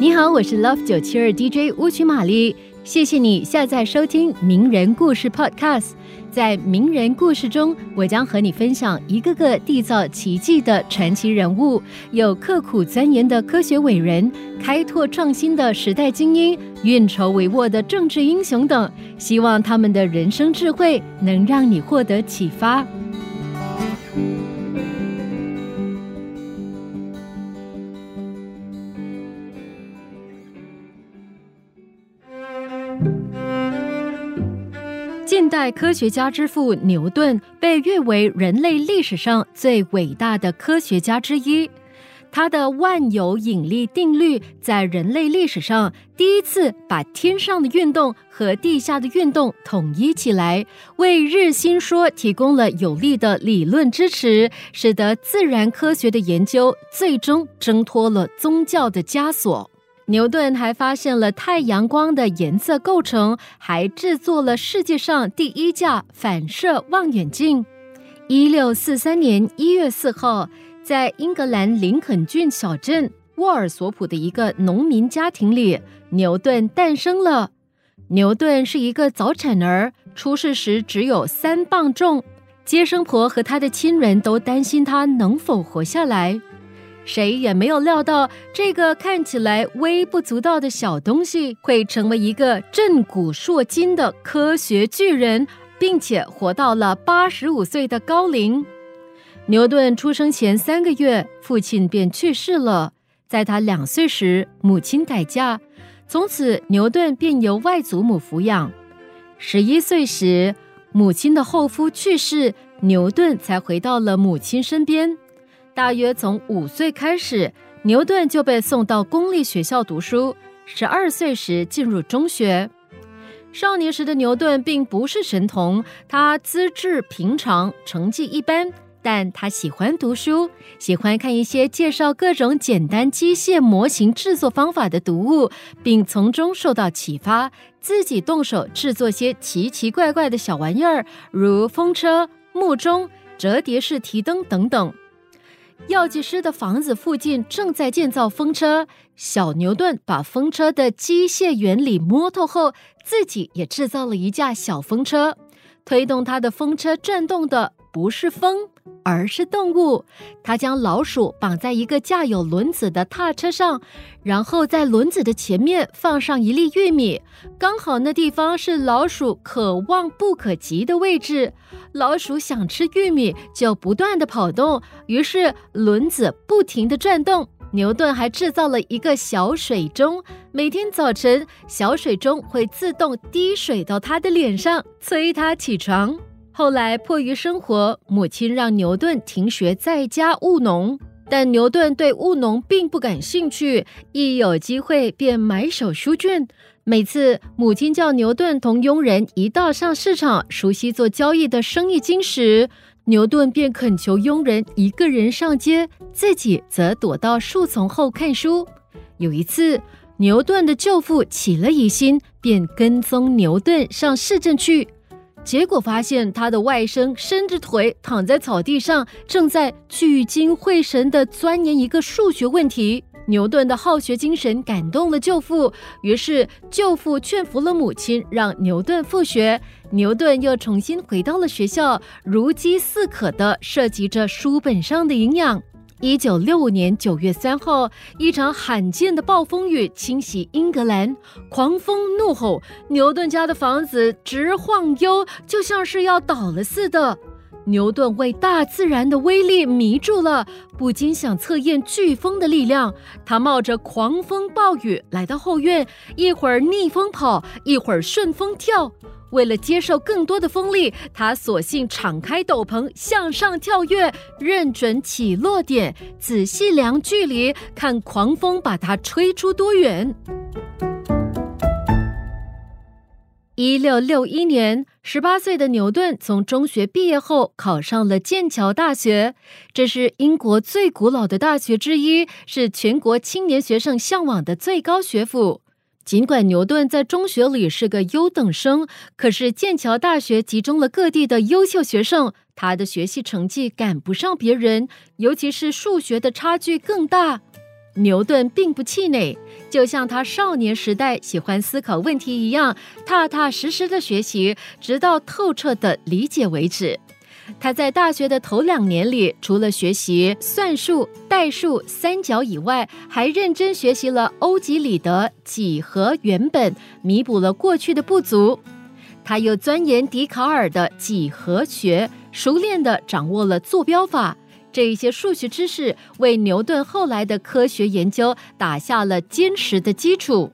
你好，我是 Love972DJ 乌曲玛丽，谢谢你下载收听名人故事 Podcast。 在名人故事中，我将和你分享一个个缔造奇迹的传奇人物，有刻苦钻研的科学伟人，开拓创新的时代精英，运筹帷幄的政治英雄等，希望他们的人生智慧能让你获得启发。近代科学家之父牛顿被誉为人类历史上最伟大的科学家之一，他的万有引力定律在人类历史上第一次把天上的运动和地下的运动统一起来，为日心说提供了有力的理论支持，使得自然科学的研究最终挣脱了宗教的枷锁。牛顿还发现了太阳光的颜色构成，还制作了世界上第一架反射望远镜。1643年1月4号，在英格兰林肯郡小镇沃尔索普的一个农民家庭里，牛顿诞生了。牛顿是一个早产儿，出世时只有3磅重，接生婆和他的亲人都担心他能否活下来。谁也没有料到，这个看起来微不足道的小东西会成为一个震古烁今的科学巨人，并且活到了85岁的高龄。牛顿出生前3个月，父亲便去世了。在他2岁时，母亲改嫁，从此牛顿便由外祖母抚养。11岁时，母亲的后夫去世，牛顿才回到了母亲身边。大约从5岁开始，牛顿就被送到公立学校读书，12岁时进入中学。少年时的牛顿并不是神童，他资质平常，成绩一般，但他喜欢读书，喜欢看一些介绍各种简单机械模型制作方法的读物，并从中受到启发，自己动手制作些奇奇怪怪的小玩意儿，如风车、木钟、折叠式提灯等等。药剂师的房子附近正在建造风车，小牛顿把风车的机械原理摸透后，自己也制造了一架小风车。推动他的风车转动的不是风，而是动物。他将老鼠绑在一个架有轮子的踏车上，然后在轮子的前面放上一粒玉米，刚好那地方是老鼠可望不可及的位置。老鼠想吃玉米，就不断地跑动，于是轮子不停地转动。牛顿还制造了一个小水钟，每天早晨小水钟会自动滴水到他的脸上，催他起床。后来迫于生活，母亲让牛顿停学在家务农，但牛顿对务农并不感兴趣，一有机会便买手书卷。每次母亲叫牛顿同佣人一道上市场熟悉做交易的生意经时，牛顿便恳求佣人一个人上街，自己则躲到树丛后看书。有一次，牛顿的舅父起了疑心，便跟踪牛顿上市镇去，结果发现他的外甥伸着腿躺在草地上，正在聚精会神地钻研一个数学问题。牛顿的好学精神感动了舅父，于是舅父劝服了母亲，让牛顿复学。牛顿又重新回到了学校，如饥似渴地涉及着书本上的营养。1965年9月3号，一场罕见的暴风雨侵袭英格兰，狂风怒吼，牛顿家的房子直晃悠，就像是要倒了似的。牛顿为大自然的威力迷住了，不禁想测验飓风的力量。他冒着狂风暴雨来到后院，一会儿逆风跑，一会儿顺风跳。为了接受更多的风力，他索性敞开斗篷向上跳跃，认准起落点，仔细量距离，看狂风把它吹出多远。1661年18岁的牛顿从中学毕业后，考上了剑桥大学。这是英国最古老的大学之一，是全国青年学生向往的最高学府。尽管牛顿在中学里是个优等生，可是剑桥大学集中了各地的优秀学生，他的学习成绩赶不上别人，尤其是数学的差距更大。牛顿并不气馁，就像他少年时代喜欢思考问题一样，踏踏实实的学习，直到透彻的理解为止。他在大学的头2年里，除了学习算术、代数、三角以外，还认真学习了欧几里得、几何原本，弥补了过去的不足。他又钻研笛卡尔的几何学，熟练地掌握了坐标法。这一些数学知识为牛顿后来的科学研究打下了坚实的基础。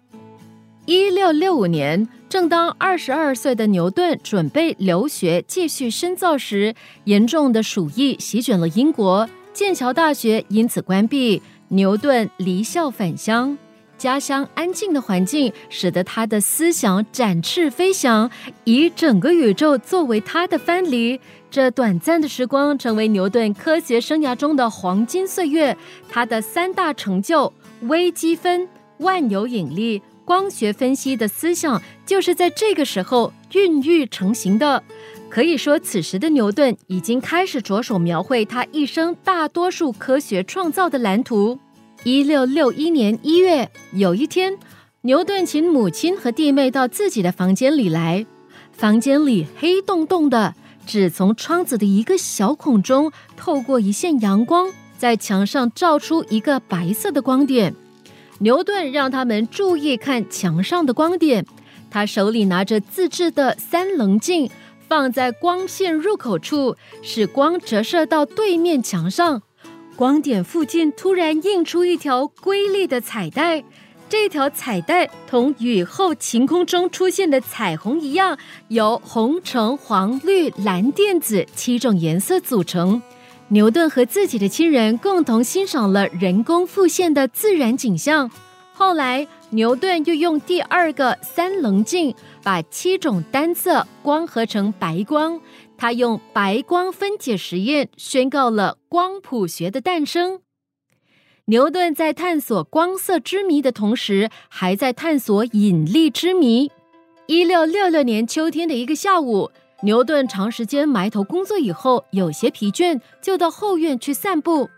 1665年，正当22岁的牛顿准备留学继续深造时，严重的鼠疫席卷了英国，剑桥大学因此关闭，牛顿离校返乡。家乡安静的环境使得他的思想展翅飞翔，以整个宇宙作为他的藩篱。这短暂的时光成为牛顿科学生涯中的黄金岁月，他的3大成就——微积分、万有引力、光学分析的思想，就是在这个时候孕育成型的。可以说，此时的牛顿已经开始着手描绘他一生大多数科学创造的蓝图。1661年1月，有一天，牛顿请母亲和弟妹到自己的房间里来。房间里黑洞洞的，只从窗子的一个小孔中透过一线阳光，在墙上照出一个白色的光点。牛顿让他们注意看墙上的光点，他手里拿着自制的3棱镜，放在光线入口处，使光折射到对面墙上。光点附近突然映出一条瑰丽的彩带，这条彩带同雨后晴空中出现的彩虹一样，由红、橙、黄、绿、蓝、靛、紫7种颜色组成。牛顿和自己的亲人共同欣赏了人工复现的自然景象。后来，牛顿又用第2个3棱镜把7种单色光合成白光，他用白光分解实验宣告了光谱学的诞生。牛顿在探索光色之谜的同时，还在探索引力之谜。1666年秋天的一个下午，牛顿长时间埋头工作以后有些疲倦，就到后院去散步。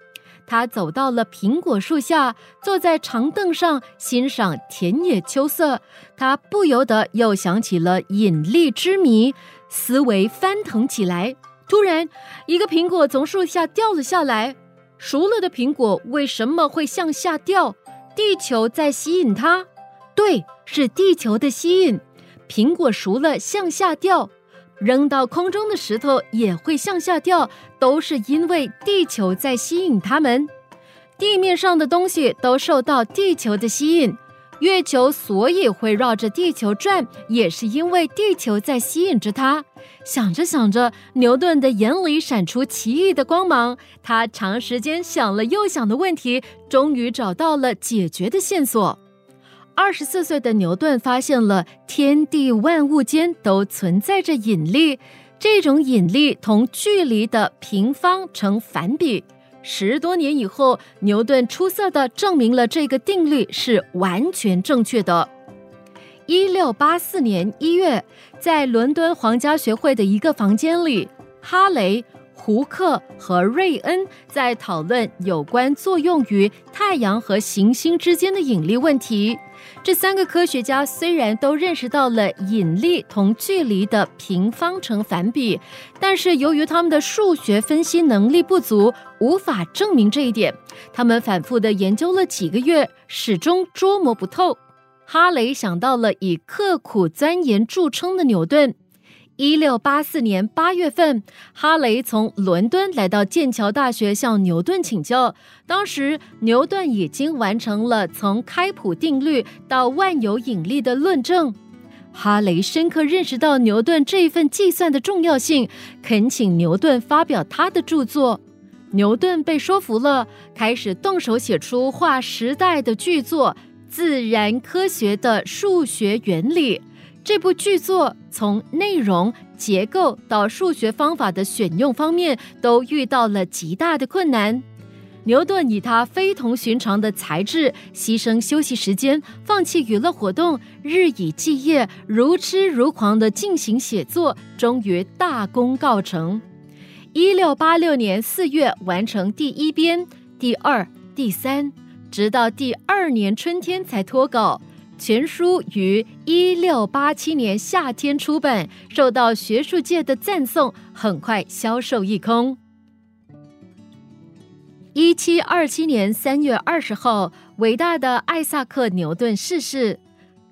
他走到了苹果树下，坐在长凳上欣赏田野秋色。他不由得又想起了引力之谜，思维翻腾起来。突然，一个苹果从树下掉了下来。熟了的苹果为什么会向下掉？地球在吸引它。对，是地球的吸引。苹果熟了向下掉，扔到空中的石头也会向下掉，都是因为地球在吸引它们。地面上的东西都受到地球的吸引，月球所以会绕着地球转，也是因为地球在吸引着它。想着想着，牛顿的眼里闪出奇异的光芒，他长时间想了又想的问题，终于找到了解决的线索。24岁的牛顿发现了天地万物间都存在着引力，这种引力同距离的平方成反比。10多年以后，牛顿出色地证明了这个定律是完全正确的。1684年1月，在伦敦皇家学会的一个房间里，哈雷、胡克和瑞恩在讨论有关作用于太阳和行星之间的引力问题。这3个科学家虽然都认识到了引力同距离的平方成反比，但是由于他们的数学分析能力不足，无法证明这一点。他们反复地研究了几个月，始终捉摸不透。哈雷想到了以刻苦钻研著称的牛顿。1684年8月份，哈雷从伦敦来到剑桥大学向牛顿请教。当时，牛顿已经完成了从开普定律到万有引力的论证。哈雷深刻认识到牛顿这份计算的重要性，恳请牛顿发表他的著作。牛顿被说服了，开始动手写出划时代的巨作《自然科学的数学原理》。这部巨作从内容、结构到数学方法的选用方面都遇到了极大的困难。牛顿以他非同寻常的才智，牺牲休息时间，放弃娱乐活动，日以继夜，如痴如狂地进行写作，终于大功告成。1686年4月完成第1编、第2、第3。直到第2年春天才脱稿。全书于1687年夏天出版，受到学术界的赞颂，很快销售一空。1727年3月20号，伟大的艾萨克·牛顿逝世。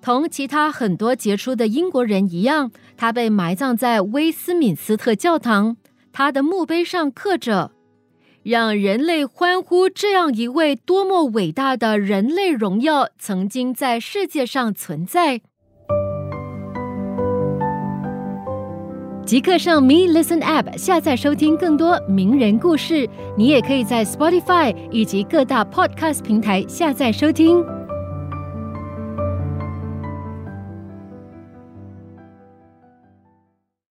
同其他很多杰出的英国人一样，他被埋葬在威斯敏斯特教堂，他的墓碑上刻着：让人类欢呼，这样一位多么伟大的人类荣耀曾经在世界上存在。即刻上 MeListen App 下载收听更多名人故事，你也可以在 Spotify 以及各大 Podcast 平台下载收听。